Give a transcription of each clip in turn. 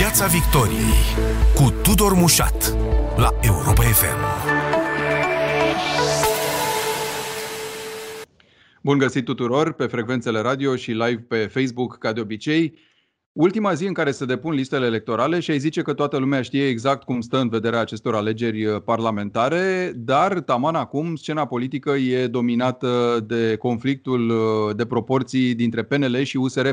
Piața Victoriei cu Tudor Mușat la Europa FM. Bun găsit tuturor pe frecvențele radio și live pe Facebook, ca de obicei. Ultima zi în care se depun listele electorale și ai zice că toată lumea știe exact cum stă în vederea acestor alegeri parlamentare, dar taman acum scena politică e dominată de conflictul de proporții dintre PNL și USR+.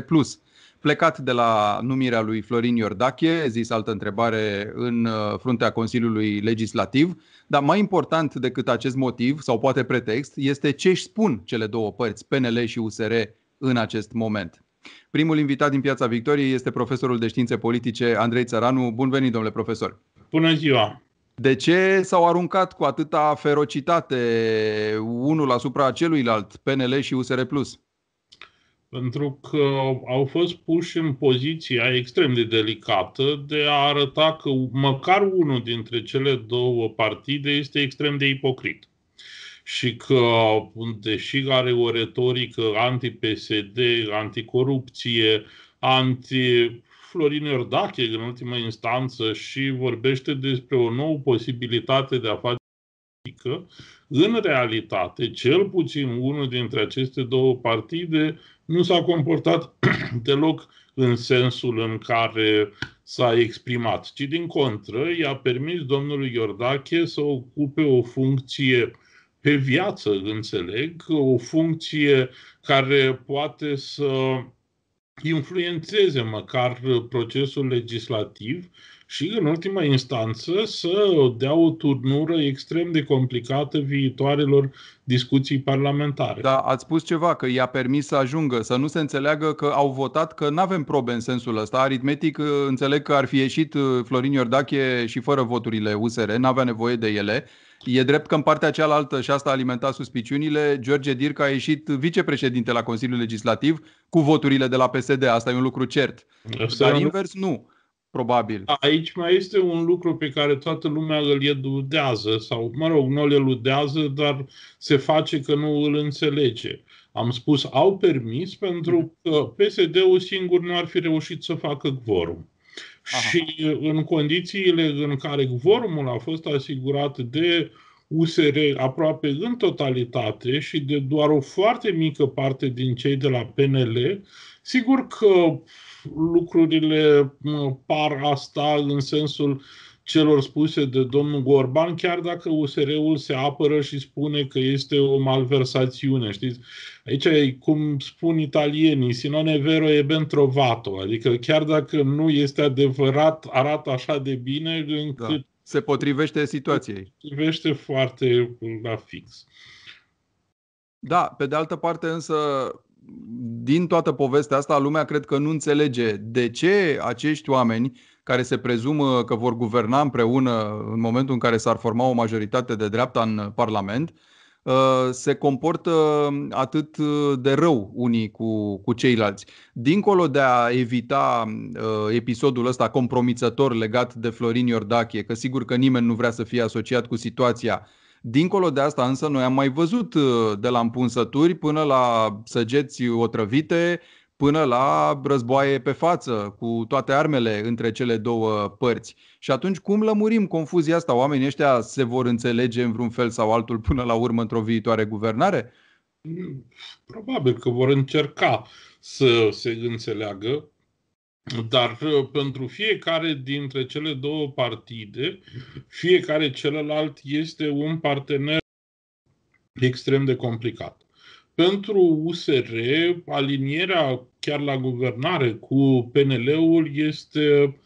Plecat de la numirea lui Florin Iordache, zis altă întrebare, în fruntea Consiliului Legislativ, dar mai important decât acest motiv, sau poate pretext, este ce își spun cele două părți, PNL și USR, în acest moment. Primul invitat din Piața Victoriei este profesorul de științe politice Andrei Țăranu. Bun venit, domnule profesor! Bună ziua! De ce s-au aruncat cu atâta ferocitate unul asupra celuilalt, PNL și USR+? Pentru că au fost puși în poziția extrem de delicată de a arăta că măcar unul dintre cele două partide este extrem de ipocrit. Și că, deși are o retorică anti-PSD, anticorupție, anti-Florin Iordache în ultima instanță și vorbește despre o nouă posibilitate de a face politică, în realitate, cel puțin unul dintre aceste două partide nu s-a comportat deloc în sensul în care s-a exprimat, ci din contră i-a permis domnului Iordache să ocupe o funcție pe viață, înțeleg, o funcție care poate să influențeze măcar procesul legislativ și, în ultima instanță, să dea o turnură extrem de complicată viitoarelor discuții parlamentare. Da, ați spus ceva, că i-a permis să ajungă, să nu se înțeleagă că au votat, că nu avem probe în sensul ăsta. Aritmetic, înțeleg că ar fi ieșit Florin Iordache și fără voturile USR, n-avea nevoie de ele. E drept că în partea cealaltă, și asta a alimentat suspiciunile, George Dirc a ieșit vicepreședinte la Consiliul Legislativ cu voturile de la PSD. Asta e un lucru cert. Dar invers nu. Probabil. Aici mai este un lucru pe care toată lumea îl eludează sau, mă rog, nu îl eludează, dar se face că nu îl înțelege. Am spus, au permis pentru că PSD-ul singur nu ar fi reușit să facă quorum. Și în condițiile în care quorumul a fost asigurat de USR aproape în totalitate și de doar o foarte mică parte din cei de la PNL, sigur că lucrurile par asta în sensul celor spuse de domnul Orban, chiar dacă USR-ul se apără și spune că este o malversațiune. Știți? Aici e, cum spun italienii, sinone vero e ben trovato, adică chiar dacă nu este adevărat, arată așa de bine încât da, se potrivește situației. Se potrivește foarte la fix. Da, pe de altă parte însă, din toată povestea asta, lumea cred că nu înțelege de ce acești oameni care se prezumă că vor guverna împreună în momentul în care s-ar forma o majoritate de dreapta în Parlament, se comportă atât de rău unii cu ceilalți. Dincolo de a evita episodul ăsta compromițător legat de Florin Iordache, că sigur că nimeni nu vrea să fie asociat cu situația, dincolo de asta însă noi am mai văzut de la împunsături până la săgeți otrăvite, până la războaie pe față, cu toate armele între cele două părți. Și atunci cum lămurim confuzia asta? Oamenii ăștia se vor înțelege în vreun fel sau altul până la urmă într-o viitoare guvernare? Probabil că vor încerca să se înțeleagă, dar pentru fiecare dintre cele două partide, fiecare celălalt este un partener extrem de complicat. Pentru USR, alinierea chiar la guvernare cu PNL-ul este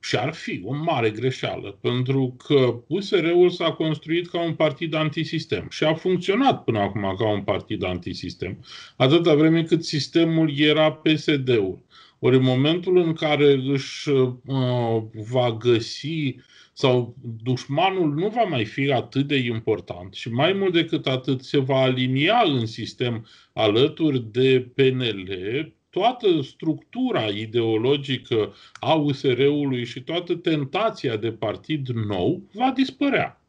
și ar fi o mare greșeală, pentru că USR-ul s-a construit ca un partid antisistem și a funcționat până acum ca un partid antisistem, atâta vreme cât sistemul era PSD-ul. Ori în momentul în care își va găsi sau dușmanul nu va mai fi atât de important și mai mult decât atât se va alinia în sistem alături de PNL, toată structura ideologică a USR-ului și toată tentația de partid nou va dispărea.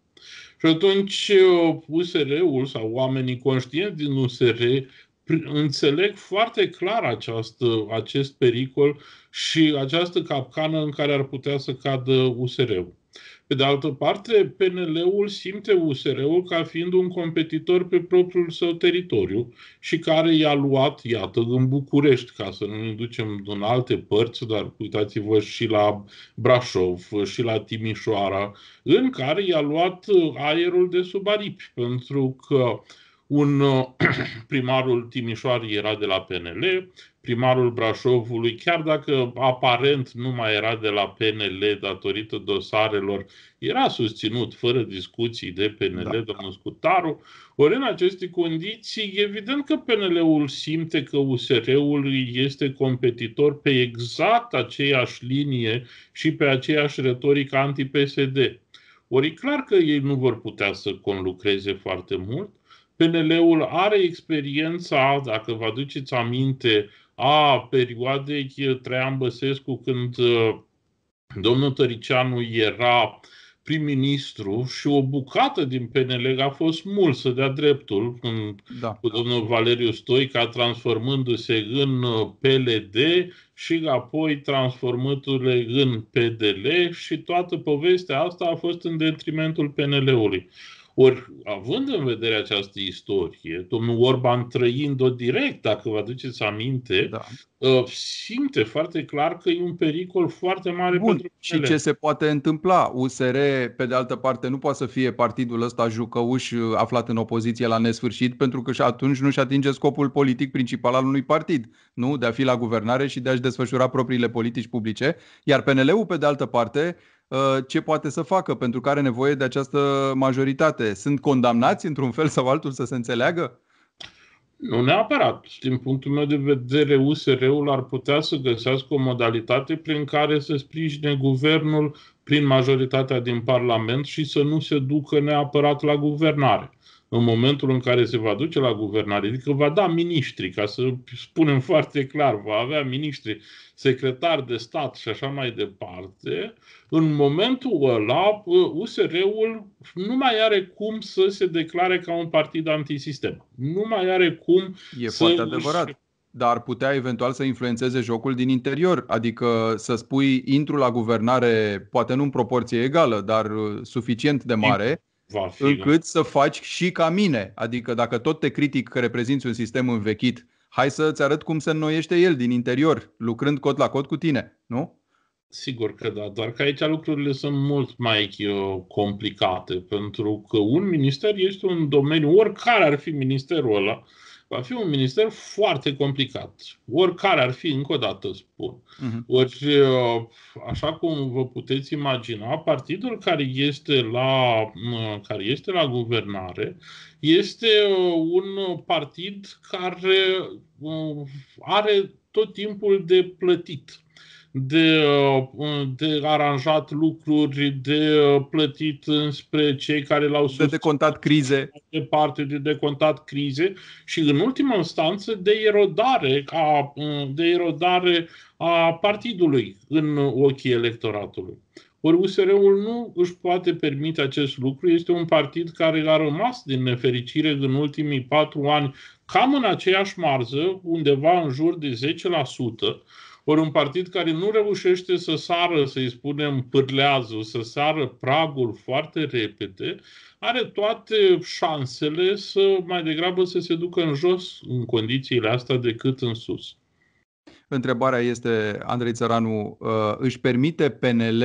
Și atunci USR-ul sau oamenii conștienți din USR înțeleg foarte clar acest pericol și această capcană în care ar putea să cadă USR-ul. Pe de altă parte, PNL-ul simte USR-ul ca fiind un competitor pe propriul său teritoriu și care i-a luat, iată, în București, ca să nu ne ducem în alte părți, dar uitați-vă și la Brașov, și la Timișoara, în care i-a luat aerul de sub aripi, pentru că primarul Timișoarei era de la PNL, primarul Brașovului, chiar dacă aparent nu mai era de la PNL datorită dosarelor, era susținut fără discuții de PNL, da, domnul Scutaru. Ori în aceste condiții, evident că PNL-ul simte că USR-ul este competitor pe exact aceeași linie și pe aceeași retorică anti-PSD. Ori e clar că ei nu vor putea să conlucreze foarte mult. PNL-ul are experiența, dacă vă aduceți aminte, a perioadei Traian Băsescu, când domnul Tăricianu era prim-ministru și o bucată din PNL a fost mulsă de-a dreptul, cu domnul Valeriu Stoica, transformându-se în PLD și apoi transformându-le în PDL, și toată povestea asta a fost în detrimentul PNL-ului. Ori, având în vedere această istorie, domnul Orban trăind-o direct, dacă vă aduceți aminte, da, simte foarte clar că e un pericol foarte mare. Bun, pentru PNL. Și ce se poate întâmpla? USR, pe de altă parte, nu poate să fie partidul ăsta jucăuș aflat în opoziție la nesfârșit, pentru că și atunci nu-și atinge scopul politic principal al unui partid, nu? De a fi la guvernare și de a-și desfășura propriile politici publice. Iar PNL-ul, pe de altă parte, ce poate să facă, pentru că are nevoie de această majoritate? Sunt condamnați într-un fel sau altul, să se înțeleagă? Nu neapărat. Din punctul meu de vedere, USR-ul ar putea să găsească o modalitate prin care să sprijine guvernul prin majoritatea din Parlament și să nu se ducă neapărat la guvernare. În momentul în care se va duce la guvernare, adică va da miniștri, ca să spunem foarte clar, va avea miniștri, secretar de stat și așa mai departe, în momentul ăla USR-ul nu mai are cum să se declare ca un partid antisistem. Nu mai are cum foarte adevărat. Dar ar putea eventual să influențeze jocul din interior, adică să spui intru la guvernare, poate nu în proporție egală, dar suficient de mare, încât să faci și ca mine. Adică dacă tot te critic că reprezinți un sistem învechit, hai să-ți arăt cum se înnoiește el din interior, lucrând cot la cot cu tine, nu? Sigur că da, doar că aici lucrurile sunt mult mai complicate, pentru că un minister este un domeniu, oricare ar fi ministerul ăla, va fi un minister foarte complicat. Oricare ar fi, încă o dată spun. Ori, așa cum vă puteți imagina, partidul care este la guvernare este un partid care are tot timpul de plătit, de aranjat lucruri, de plătit spre cei care l-au susținut, de decontat crize, de parte de decontat crize și, în ultima instanță, de erodare a partidului în ochii electoratului. Ori USR-ul nu își poate permite acest lucru. Este un partid care a rămas, din nefericire, în ultimii 4 ani cam în aceeași marză, undeva în jur de 10%. Ori un partid care nu reușește să sară, să-i spunem, pârleazul, să sară pragul foarte repede, are toate șansele mai degrabă să se ducă în jos în condițiile astea decât în sus. Întrebarea este, Andrei Țăranu, își permite PNL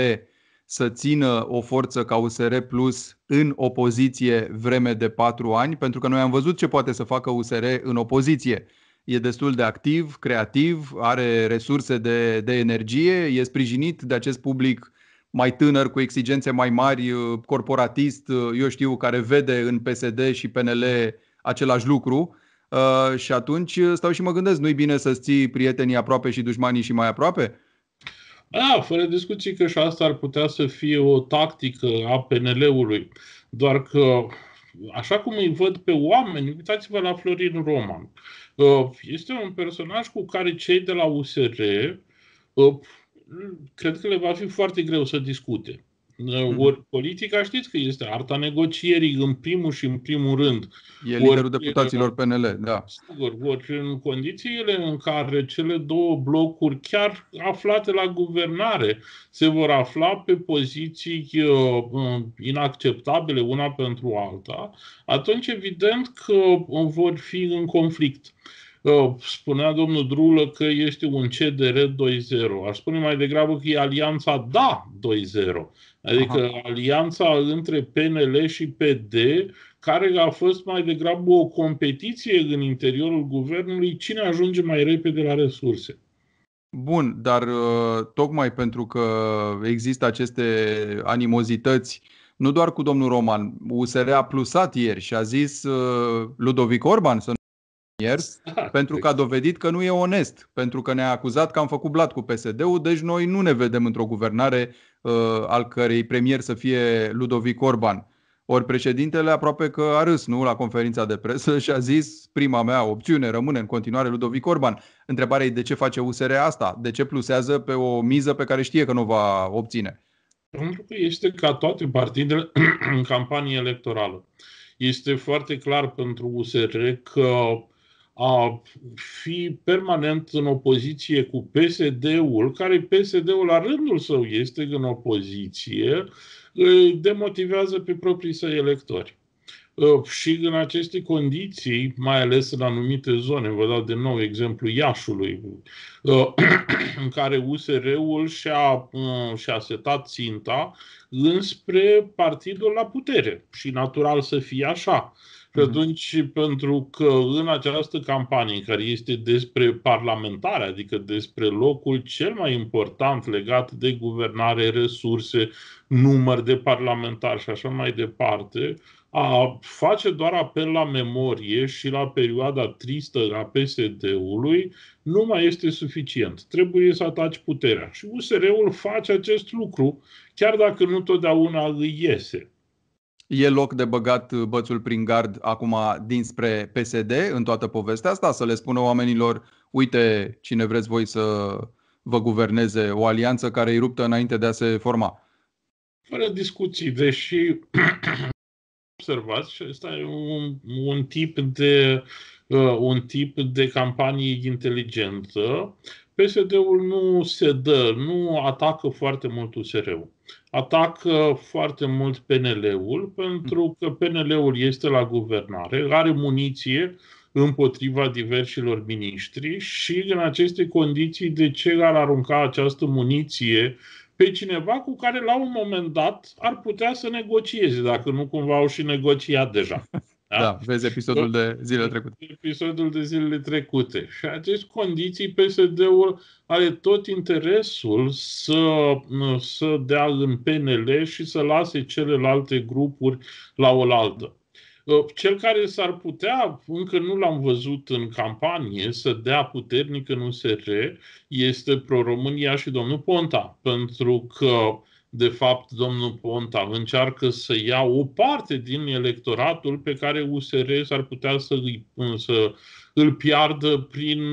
să țină o forță ca USR Plus în opoziție vreme de 4 ani? Pentru că noi am văzut ce poate să facă USR în opoziție. E destul de activ, creativ, are resurse de energie, e sprijinit de acest public mai tânăr, cu exigențe mai mari, corporatist, eu știu, care vede în PSD și PNL același lucru. Și atunci stau și mă gândesc, nu-i bine să-ți ții prietenii aproape și dușmanii și mai aproape? Da, fără discuții că și asta ar putea să fie o tactică a PNL-ului. Doar că, așa cum îi văd pe oameni, uitați-vă la Florin Roman. Este un personaj cu care cei de la USR cred că le va fi foarte greu să discute. Ori politica, știți că este arta negocierii în primul și în primul rând. E liderul deputaților PNL, da. Sigur, ori în condițiile în care cele două blocuri, chiar aflate la guvernare, se vor afla pe poziții inacceptabile una pentru alta, atunci evident că vor fi în conflict. Spunea domnul Drulă că este un CDR 2.0. Aș spune mai degrabă că e alianța DA 2.0. Adică alianța între PNL și PD, care a fost mai degrabă o competiție în interiorul guvernului, cine ajunge mai repede la resurse. Bun, dar tocmai pentru că există aceste animozități, nu doar cu domnul Roman, USR a plusat ieri și a zis Ludovic Orban să nu... pentru că a dovedit că nu e onest, pentru că ne-a acuzat că am făcut blat cu PSD-ul, deci noi nu ne vedem într-o guvernare al cărei premier să fie Ludovic Orban. Ori președintele aproape că a râs, nu, la conferința de presă și a zis prima mea opțiune rămâne în continuare Ludovic Orban. Întrebarea e de ce face USR asta? De ce plusează pe o miză pe care știe că nu va obține? Pentru că este ca toate partidele în campanie electorală. Este foarte clar pentru USR că a fi permanent în opoziție cu PSD-ul, care PSD-ul la rândul său este în opoziție, îi demotivează pe proprii săi electori. Și în aceste condiții, mai ales în anumite zone, vă dau de nou exemplu Iașului, în care USR-ul și-a setat ținta înspre partidul la putere. Și natural să fie așa. Și atunci, pentru că în această campanie, care este despre parlamentare, adică despre locul cel mai important legat de guvernare, resurse, număr de parlamentari și așa mai departe, a face doar apel la memorie și la perioada tristă a PSD-ului nu mai este suficient. Trebuie să ataci puterea. Și USR-ul face acest lucru, chiar dacă nu totdeauna îi iese. E loc de băgat bățul prin gard acum dinspre PSD în toată povestea asta? Să le spună oamenilor, uite, cine vreți voi să vă guverneze, o alianță care îi ruptă înainte de a se forma? Fără discuții, deși observați, și ăsta e un tip de campanie inteligentă, PSD-ul nu se dă, nu atacă foarte mult USR-ul. Atacă foarte mult PNL-ul, pentru că PNL-ul este la guvernare, are muniție împotriva diversilor miniștri și în aceste condiții de ce ar arunca această muniție pe cineva cu care la un moment dat ar putea să negocieze, dacă nu cumva au și negociat deja. Da, vezi episodul de zilele trecute. Și aceste condiții, PSD-ul are tot interesul să dea în PNL și să lase celelalte grupuri la oaltă. Cel care s-ar putea, încă nu l-am văzut în campanie, să dea puternic în USR este Pro-România și domnul Ponta, pentru că de fapt, domnul Ponta încearcă să ia o parte din electoratul pe care USR s-ar putea să îl piardă prin,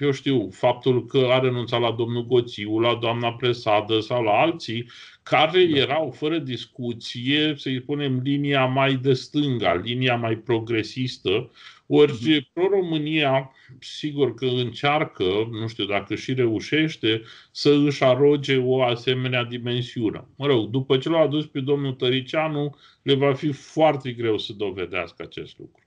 eu știu, faptul că a renunțat la domnul Goțiu, la doamna Presadă sau la alții, care erau, fără discuție, să-i spunem, linia mai de stânga, linia mai progresistă. Ori Pro-România, sigur că încearcă, nu știu dacă și reușește, să își aroge o asemenea dimensiune. Mă rog, după ce l-a adus pe domnul Tăricianu, le va fi foarte greu să dovedească acest lucru.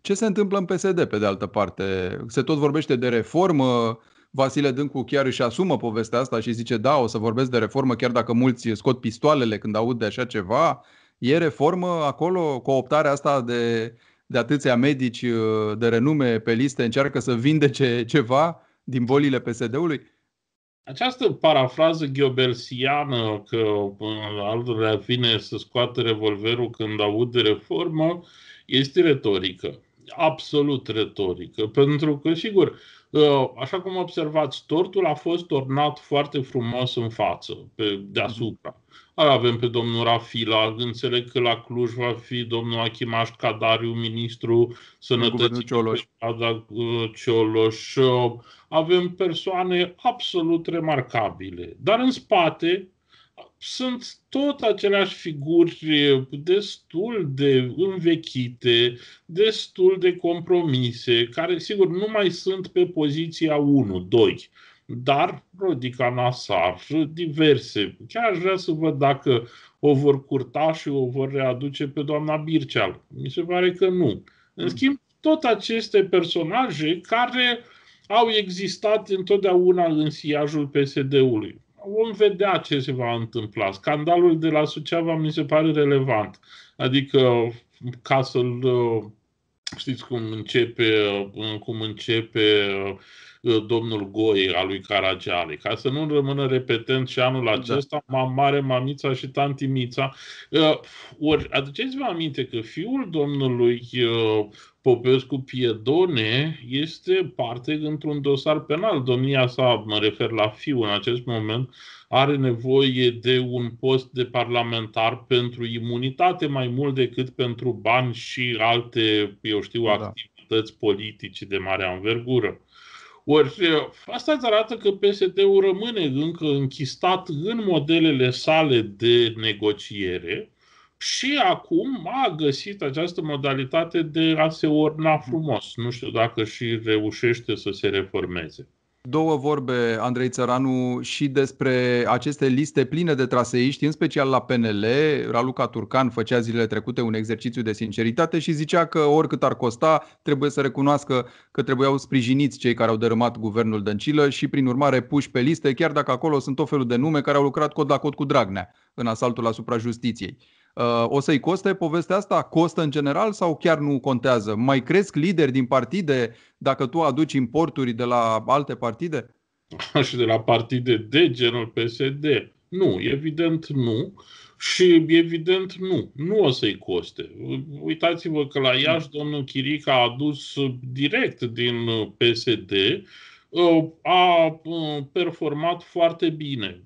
Ce se întâmplă în PSD, pe de altă parte? Se tot vorbește de reformă. Vasile Dâncu chiar își asumă povestea asta și zice, da, o să vorbesc de reformă, chiar dacă mulți scot pistoalele când aud de așa ceva. E reformă acolo, cooptarea asta de atâția medici de renume pe liste, încearcă să vindece ceva din bolile PSD-ului? Această parafrază ghiobelsiană că altora vine să scoată revolverul când aud de reformă este retorică, absolut retorică, pentru că, sigur, așa cum observați, tortul a fost tornat foarte frumos în față, deasupra. Avem pe domnul Rafila, înțeleg că la Cluj va fi domnul Achimaș Cadariu, ministru sănătății, Cioloș. Avem persoane absolut remarcabile, dar în spate sunt tot aceleași figuri destul de învechite, destul de compromise, care, sigur, nu mai sunt pe poziția 1-2. Dar Rodica Nasar, diverse. Chiar aș vrea să văd dacă o vor curta și o vor readuce pe doamna Birceal. Mi se pare că nu. În schimb, tot aceste personaje care au existat întotdeauna în sillajul PSD-ului. Vom vedea ce se va întâmpla. Scandalul de la Suceava mi se pare relevant. Adică, ca să-l... Știți cum începe domnul Goie al lui Caragiale. Ca să nu rămână repetent și anul acesta, mamare, mamița și tantimița. Ori, aduceți-vă aminte că fiul domnului Popescu Piedone este parte într-un dosar penal. Domnia sa, mă refer la fiu în acest moment, are nevoie de un post de parlamentar pentru imunitate mai mult decât pentru bani și alte, eu știu, activități politice de mare anvergură. Ori asta îți arată că PSD-ul rămâne încă închistat în modelele sale de negociere și acum a găsit această modalitate de a se orna frumos. Nu știu dacă și reușește să se reformeze. Două vorbe, Andrei Țăranu, și despre aceste liste pline de traseiști, în special la PNL. Raluca Turcan făcea zilele trecute un exercițiu de sinceritate și zicea că oricât ar costa, trebuie să recunoască că trebuiau sprijiniți cei care au dărâmat guvernul Dăncilă și, prin urmare, puși pe liste, chiar dacă acolo sunt tot felul de nume care au lucrat cot la cot cu Dragnea în asaltul asupra justiției. O să-i coste povestea asta? Costă în general sau chiar nu contează? Mai cresc lideri din partide dacă tu aduci importuri de la alte partide? Și de la partide de genul PSD? Nu, evident nu. Și evident nu. Nu o să-i coste. Uitați-vă că la Iași domnul Chirica a adus direct din PSD, a performat foarte bine.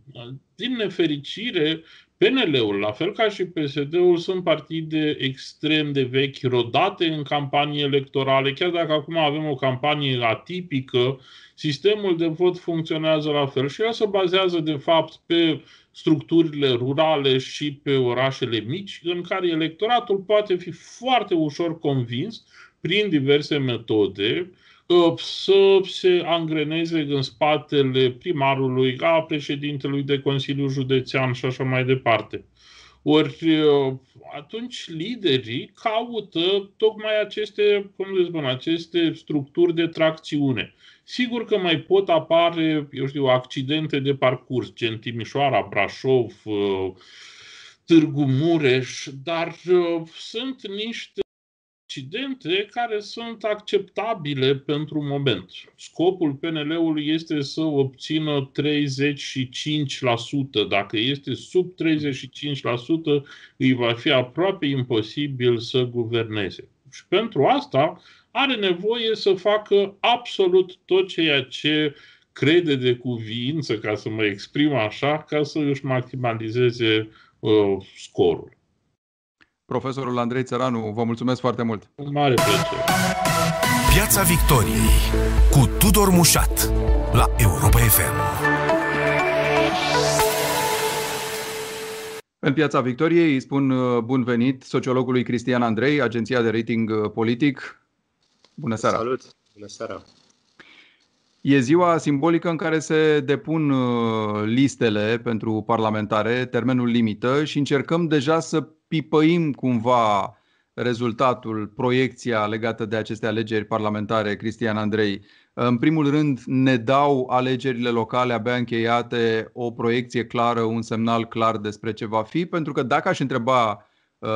Din nefericire, PNL-ul, la fel ca și PSD-ul, sunt partide extrem de vechi, rodate în campanii electorale. Chiar dacă acum avem o campanie atipică, sistemul de vot funcționează la fel și el se bazează, de fapt, pe structurile rurale și pe orașele mici, în care electoratul poate fi foarte ușor convins, prin diverse metode, să se angreneze în spatele primarului, a președintelui de Consiliu Județean și așa mai departe. Ori atunci liderii caută tocmai aceste, cum să spun, aceste structuri de tracțiune. Sigur că mai pot apare, eu știu, accidente de parcurs, gen Timișoara, Brașov, Târgu Mureș, dar sunt niște incidente care sunt acceptabile pentru moment. Scopul PNL-ului este să obțină 35%. Dacă este sub 35%, îi va fi aproape imposibil să guverneze. Și pentru asta are nevoie să facă absolut tot ceea ce crede de cuviință, ca să mă exprim așa, ca să își maximalizeze scorul. Profesorul Andrei Țăranu, vă mulțumesc foarte mult! Un mare plăcere! Piața Victoriei cu Tudor Mușat la Europa FM. În Piața Victoriei îi spun bun venit sociologului Cristian Andrei, Agenția de Rating Politic. Bună seara! Salut! Bună seara! E ziua simbolică în care se depun listele pentru parlamentare, termenul limită, și încercăm deja să pipăim cumva rezultatul, proiecția legată de aceste alegeri parlamentare, Cristian Andrei. În primul rând, ne dau alegerile locale abia încheiate o proiecție clară, un semnal clar despre ce va fi? Pentru că dacă aș întreba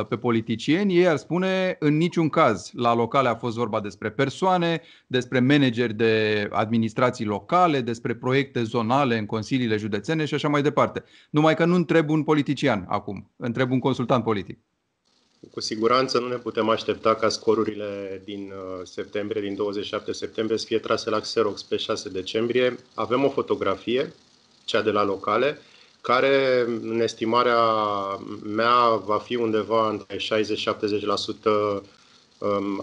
pe politicieni, ei ar spune în niciun caz. La locale a fost vorba despre persoane, despre manageri de administrații locale, despre proiecte zonale în consiliile județene și așa mai departe. Numai că nu întreb un politician acum, întreb un consultant politic. Cu siguranță nu ne putem aștepta ca scorurile din septembrie, din 27 septembrie, să fie trase la Xerox pe 6 decembrie. Avem o fotografie, cea de la locale, care, în estimarea mea, va fi undeva între 60-70%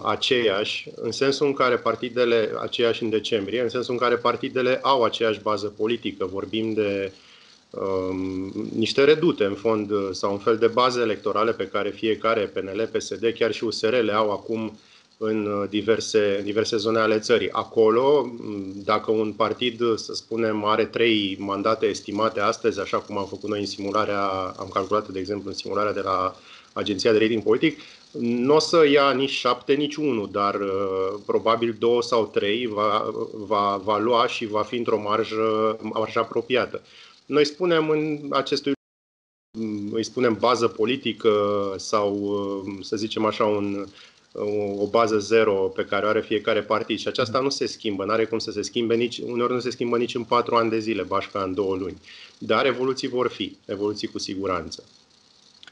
aceeași, în sensul în care partidele, aceeași în decembrie, în sensul în care partidele au aceeași bază politică. Vorbim de niște redute, în fond, sau un fel de baze electorale pe care fiecare, PNL, PSD, chiar și USR, le au acum în diverse zone ale țării. Acolo, dacă un partid, să spunem, are 3 mandate estimate astăzi, așa cum am făcut noi în simularea, am calculat, de exemplu, în simularea de la Agenția de Rating Politic, nu o să ia nici 7, nici 1, dar probabil 2 sau 3 va lua și va fi într-o marjă apropiată. Noi spunem în acestui, îi spunem bază politică sau, să zicem așa, o bază zero pe care o are fiecare partid și aceasta nu se schimbă, nu are cum să se schimbe nici, uneori nu se schimbă nici în 4 ani de zile, bașca în 2 luni. Dar evoluții vor fi, evoluții cu siguranță.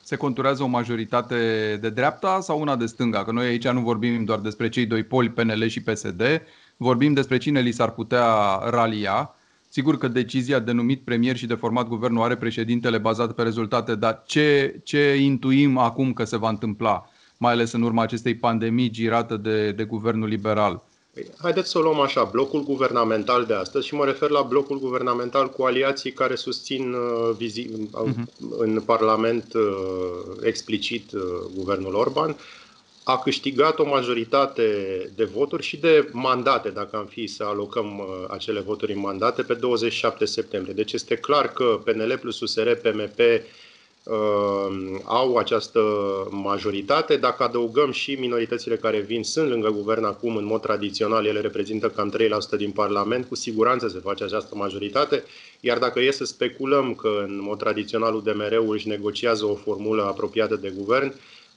Se conturează o majoritate de dreapta sau una de stânga? Că noi aici nu vorbim doar despre cei 2 poli, PNL și PSD, vorbim despre cine li s-ar putea ralia. Sigur că decizia de numit premier și de format guvernul are președintele bazat pe rezultate, dar ce intuim acum că se va întâmpla, mai ales în urma acestei pandemii girată de guvernul liberal? Haideți să o luăm așa, blocul guvernamental de astăzi, și mă refer la blocul guvernamental cu aliații care susțin în Parlament explicit guvernul Orban, a câștigat o majoritate de voturi și de mandate, dacă am fi să alocăm acele voturi în mandate, pe 27 septembrie. Deci este clar că PNL plus USR, PMP au această majoritate. Dacă adăugăm și minoritățile care vin, sunt lângă guvern acum, în mod tradițional, ele reprezintă cam 3% din Parlament, cu siguranță se face această majoritate. Iar dacă e să speculăm că, în mod tradițional, UDMR-ul își negociază o formulă apropiată de guvern,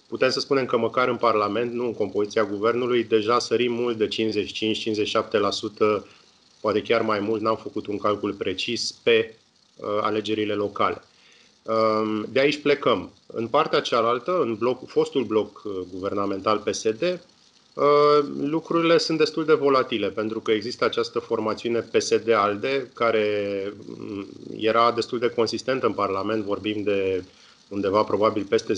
putem să spunem că măcar în Parlament, nu în compoziția guvernului, deja sărim mult de 55-57%, poate chiar mai mult, n-am făcut un calcul precis, pe alegerile locale. De aici plecăm. În partea cealaltă, în fostul bloc guvernamental PSD, lucrurile sunt destul de volatile, pentru că există această formațiune PSD-ALDE, care era destul de consistentă în Parlament, vorbim de undeva probabil peste 10-12%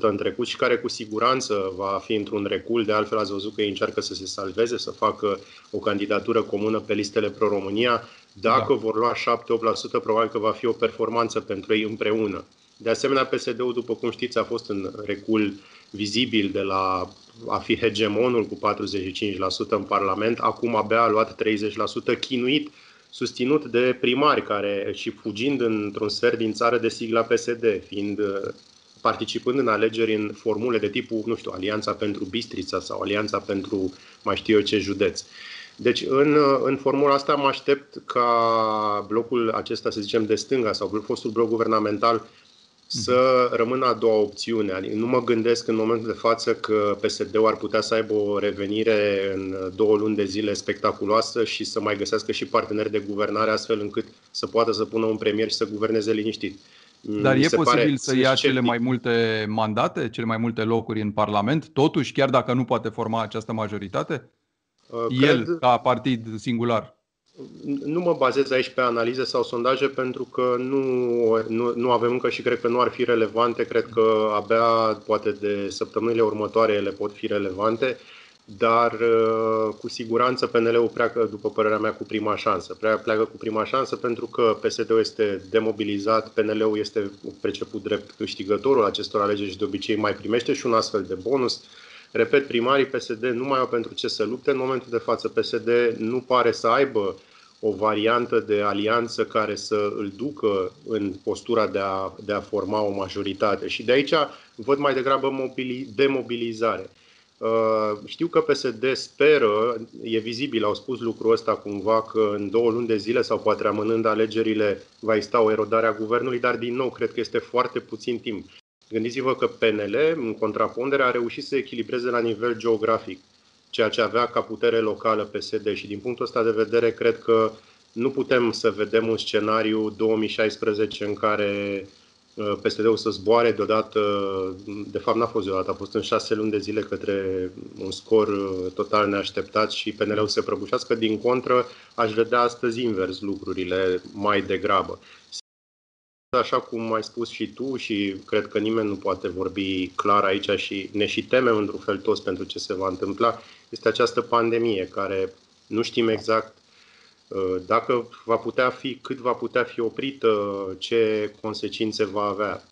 în trecut și care cu siguranță va fi într-un recul. De altfel ați văzut că ei încearcă să se salveze, să facă o candidatură comună pe listele Pro-România. Dacă vor lua 7-8%, probabil că va fi o performanță pentru ei împreună. De asemenea, PSD-ul, după cum știți, a fost în recul vizibil de la a fi hegemonul cu 45% în Parlament. Acum abia a luat 30%, chinuit, susținut de primari care, și fugind într-un sfert din țară de sigla PSD, participând în alegeri în formule de tipul, nu știu, Alianța pentru Bistrița sau Alianța pentru mai știu eu ce județ. Deci în formula asta mă aștept ca blocul acesta, să zicem, de stânga sau fostul bloc guvernamental să rămână a doua opțiune. Adică nu mă gândesc în momentul de față că PSD-ul ar putea să aibă o revenire în 2 luni de zile spectaculoasă și să mai găsească și parteneri de guvernare astfel încât să poată să pună un premier și să guverneze liniștit. Dar e posibil să ia cele mai multe mandate, cele mai multe locuri în Parlament, totuși, chiar dacă nu poate forma această majoritate? El, ca partid singular. Nu mă bazez aici pe analize sau sondaje, pentru că nu avem încă și cred că nu ar fi relevante. Cred că abia poate de săptămânile următoare ele pot fi relevante, dar cu siguranță PNL-ul pleacă, după părerea mea, cu prima șansă. Pleacă cu prima șansă pentru că PSD-ul este demobilizat, PNL-ul este perceput drept câștigătorul acestor alegeri și de obicei mai primește și un astfel de bonus. Repet, primarii PSD nu mai au pentru ce să lupte. În momentul de față, PSD nu pare să aibă o variantă de alianță care să îl ducă în postura de a forma o majoritate. Și de aici văd mai degrabă demobilizare. Știu că PSD speră, e vizibil, au spus lucrul ăsta cumva, că în 2 luni de zile sau poate amânând alegerile va exista o erodare a guvernului, dar din nou cred că este foarte puțin timp. Gândiți-vă că PNL, în contrapondere, a reușit să echilibreze la nivel geografic ceea ce avea ca putere locală PSD și din punctul ăsta de vedere cred că nu putem să vedem un scenariu 2016 în care PSD-ul să zboare deodată, de fapt n-a fost deodată, a fost în 6 luni de zile către un scor total neașteptat și PNL-ul să se prăbușească. Din contră, aș vedea astăzi invers lucrurile mai degrabă. Așa cum ai spus și tu și cred că nimeni nu poate vorbi clar aici și ne și temem într-un fel toți pentru ce se va întâmpla, este această pandemie care nu știm exact Dacă va putea fi, cât va putea fi oprită, ce consecințe va avea?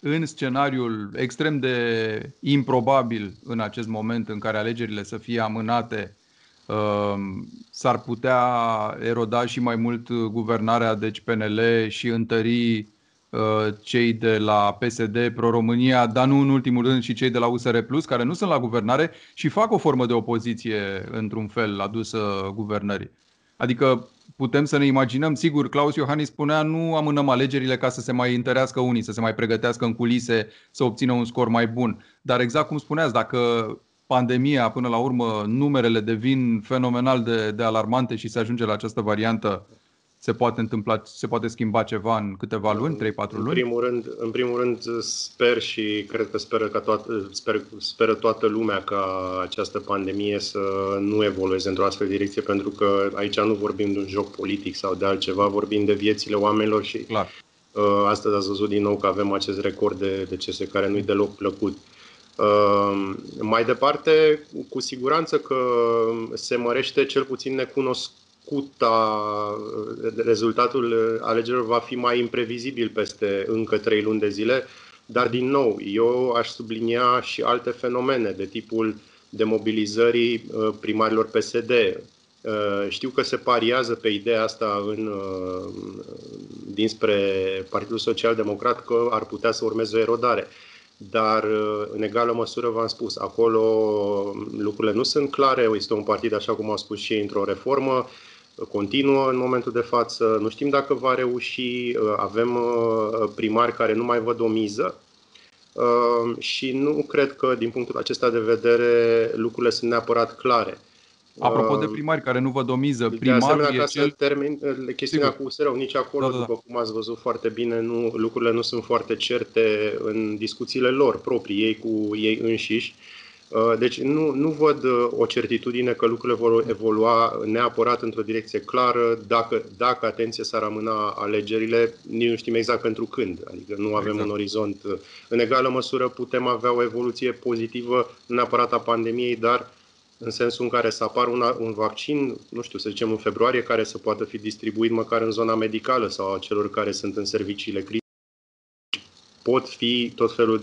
În scenariul extrem de improbabil în acest moment în care alegerile să fie amânate, s-ar putea eroda și mai mult guvernarea, deci PNL, și întări cei de la PSD, Pro-România, dar nu în ultimul rând și cei de la USR+, care nu sunt la guvernare și fac o formă de opoziție, într-un fel, adusă guvernării. Adică putem să ne imaginăm, sigur, Claus Iohannis spunea, nu amânăm alegerile ca să se mai întărească unii, să se mai pregătească în culise, să obțină un scor mai bun. Dar exact cum spuneați, dacă pandemia, până la urmă, numerele devin fenomenal de alarmante și se ajunge la această variantă, se poate schimba ceva în câteva luni, 3-4 luni? În primul rând sper și cred că speră toată lumea ca această pandemie să nu evolueze într-o astfel de direcție, pentru că aici nu vorbim de un joc politic sau de altceva, vorbim de viețile oamenilor și clar. Astăzi ați văzut din nou că avem acest record de decese care nu-i deloc plăcut. Mai departe, cu siguranță că se mărește cel puțin necunoscut. Rezultatul alegerilor va fi mai imprevizibil peste încă 3 luni de zile, dar din nou eu aș sublinia și alte fenomene de tipul demobilizării primarilor PSD. Știu că se pariază pe ideea asta dinspre Partidul Social-Democrat că ar putea să urmeze o erodare. Dar, în egală măsură, v-am spus, acolo lucrurile nu sunt clare. Este un partid, așa cum au spus și ei, într-o reformă continuă în momentul de față. Nu știm dacă va reuși. Avem primari care nu mai văd o miză și nu cred că, din punctul acesta de vedere, lucrurile sunt neapărat clare. Apropo de primari care nu văd o miză, primarul e cel... termin, chestiunea sigur. Cu USR-ul, nici acolo, da. După cum ați văzut foarte bine, lucrurile nu sunt foarte certe în discuțiile lor proprii, ei cu ei înșiși. Deci nu văd o certitudine că lucrurile vor evolua neapărat într-o direcție clară. Dacă atenție, s-ar amâna alegerile, nici nu știm exact pentru când. Adică nu avem exact un orizont. În egală măsură putem avea o evoluție pozitivă, nu neapărat a pandemiei, dar în sensul în care să apară un vaccin, nu știu, să zicem în februarie, care să poată fi distribuit măcar în zona medicală sau a celor care sunt în serviciile critice. Pot fi tot felul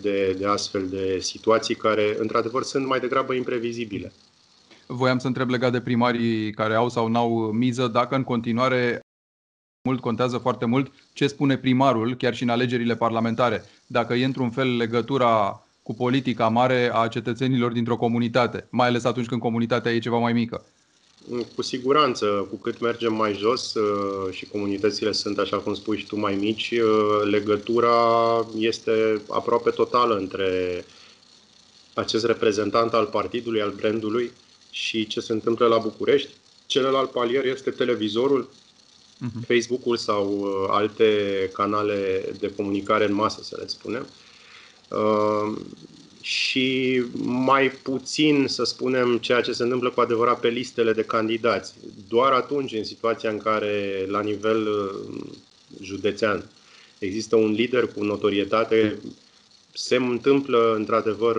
de astfel de situații care, într-adevăr, sunt mai degrabă imprevizibile. Voiam să întreb legat de primarii care au sau n-au miză, dacă în continuare contează foarte mult ce spune primarul, chiar și în alegerile parlamentare. Dacă e într-un fel legătura cu politica mare a cetățenilor dintr-o comunitate, mai ales atunci când comunitatea e ceva mai mică. Cu siguranță, cu cât mergem mai jos și comunitățile sunt, așa cum spui și tu, mai mici, legătura este aproape totală între acest reprezentant al partidului, al brandului și ce se întâmplă la București. Celălalt palier este televizorul, Facebook-ul sau alte canale de comunicare în masă, să le spunem. Și mai puțin, să spunem, ceea ce se întâmplă cu adevărat pe listele de candidați. Doar atunci, în situația în care, la nivel județean, există un lider cu notorietate, se întâmplă, într-adevăr,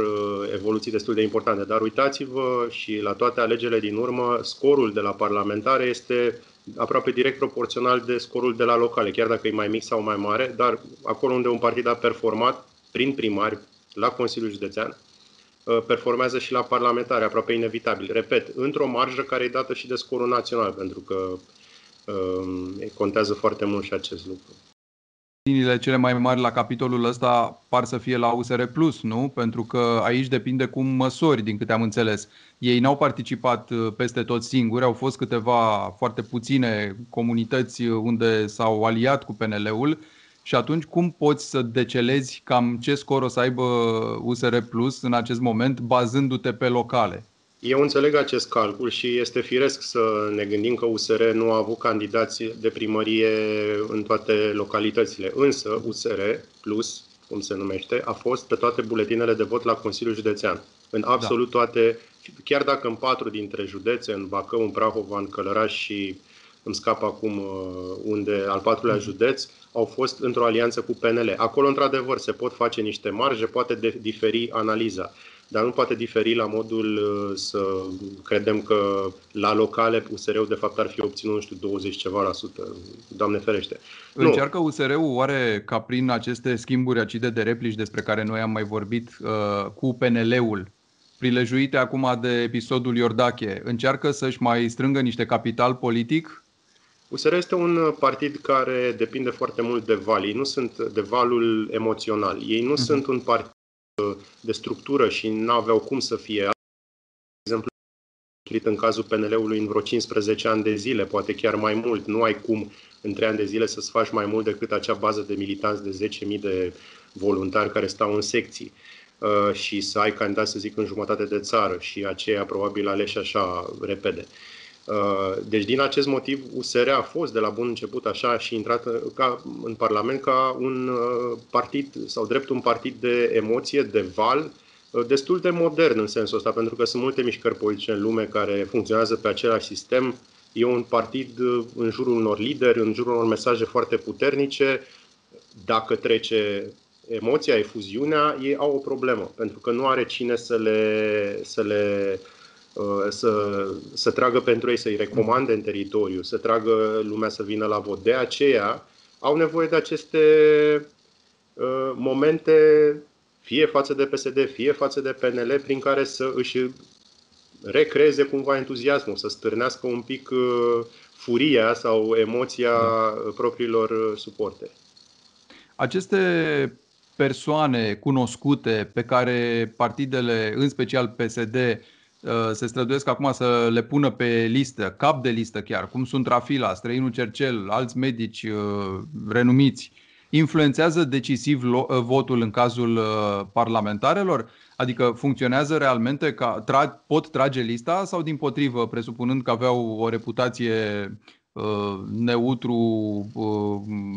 evoluții destul de importante. Dar uitați-vă și la toate alegerile din urmă, scorul de la parlamentare este aproape direct proporțional de scorul de la locale, chiar dacă e mai mic sau mai mare, dar acolo unde un partid a performat prin primari, la Consiliul Județean, performează și la parlamentare, aproape inevitabil. Repet, într-o marjă care e dată și de scorul național, pentru că contează foarte mult și acest lucru. Liniile cele mai mari la capitolul ăsta par să fie la USR+, nu? Pentru că aici depinde cum măsori, din câte am înțeles. Ei n-au participat peste tot singuri, au fost câteva foarte puține comunități unde s-au aliat cu PNL-ul. Și atunci cum poți să decelezi cam ce scor o să aibă USR Plus în acest moment, bazându-te pe locale? Eu înțeleg acest calcul și este firesc să ne gândim că USR nu a avut candidați de primărie în toate localitățile. Însă USR Plus, cum se numește, a fost pe toate buletinele de vot la Consiliul Județean. În absolut toate, chiar dacă în 4 dintre județe, în Bacău, în Prahova, în Călăraș și... îmi scap acum unde, al 4-lea județ, au fost într-o alianță cu PNL. Acolo, într-adevăr, se pot face niște marje, poate diferi analiza. dar nu poate diferi la modul să credem că la locale USR-ul de fapt ar fi obținut, nu știu, 20 ceva %. Doamne ferește. Încearcă USR-ul oare ca prin aceste schimburi acide de replici despre care noi am mai vorbit cu PNL-ul, prilejuite acum de episodul Iordache, încearcă să-și mai strângă niște capital politic? USR este un partid care depinde foarte mult de val. Ei nu sunt de valul emoțional. Ei nu sunt un partid de structură și nu aveau cum să fie. De exemplu, în cazul PNL-ului în vreo 15 ani de zile, poate chiar mai mult. Nu ai cum în 3 ani de zile să-ți faci mai mult decât acea bază de militanți de 10.000 de voluntari care stau în secții. Și să ai candidat, să zic, în jumătate de țară și aceea probabil aleși așa repede. Deci din acest motiv USR a fost de la bun început așa și intrat în Parlament ca un partid sau drept un partid de emoție, de val, destul de modern în sensul ăsta, pentru că sunt multe mișcări politice în lume care funcționează pe același sistem. E un partid în jurul unor lideri, în jurul unor mesaje foarte puternice. Dacă trece emoția, efuziunea, ei au o problemă, pentru că nu are cine să tragă pentru ei, să-i recomande în teritoriu, să tragă lumea să vină la vot. De aceea au nevoie de aceste momente, fie față de PSD, fie față de PNL, prin care să își recreeze cumva entuziasmul, să stârnească un pic furia sau emoția propriilor suporteri. Aceste persoane cunoscute pe care partidele, în special PSD, se străduiesc acum să le pună pe listă, cap de listă chiar, cum sunt Rafila, străinul Cercel, alți medici renumiți, influențează decisiv votul în cazul parlamentarelor? Adică funcționează realmente, ca pot trage lista sau dimpotrivă, presupunând că aveau o reputație neutru,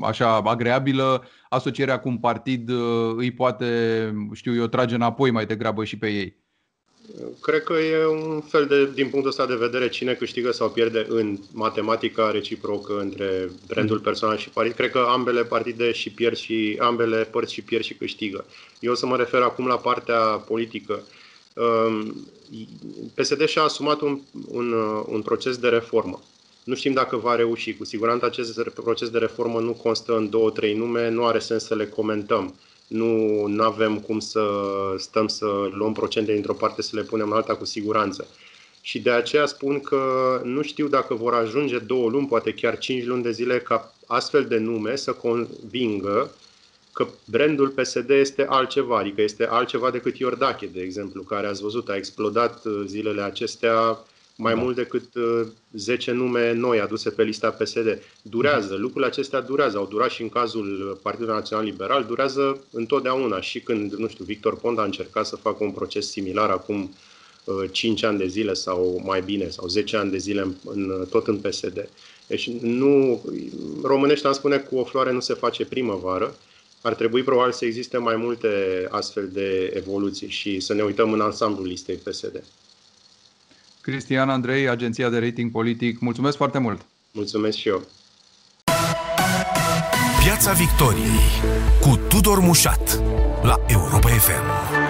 așa, agreabilă, asocierea cu un partid îi poate, știu eu, trage înapoi mai degrabă și pe ei? Cred că e un fel de, din punctul ăsta de vedere, cine câștigă sau pierde în matematica reciprocă între brandul personal și partid. Cred că ambele partide și pierd și ambele părți și pierd și câștigă. Eu o să mă refer acum la partea politică. PSD și-a asumat un proces de reformă. Nu știm dacă va reuși. Cu siguranță acest proces de reformă nu constă în 2-3 nume, nu are sens să le comentăm. Nu avem cum să stăm să luăm procente dintr-o parte să le punem în alta cu siguranță. Și de aceea spun că nu știu dacă vor ajunge 2 luni, poate chiar 5 luni de zile, ca astfel de nume să convingă că brandul PSD este altceva, adică este altceva decât Iordache, de exemplu, care ați văzut, a explodat zilele acestea mai mult decât 10 nume noi aduse pe lista PSD. Durează, lucrurile acestea durează. Au durat și în cazul Partidului Național Liberal, durează întotdeauna. Și când, nu știu, Victor Ponta a încercat să facă un proces similar acum 5 ani de zile sau mai bine, sau 10 ani de zile, tot în PSD. Deci nu, românește am spune, cu o floare nu se face primăvară. Ar trebui probabil să existe mai multe astfel de evoluții și să ne uităm în ansamblul listei PSD. Cristian Andrei, Agenția de Rating Politic. Mulțumesc foarte mult! Mulțumesc și eu! Piața Victoriei cu Tudor Mușat la Europa FM.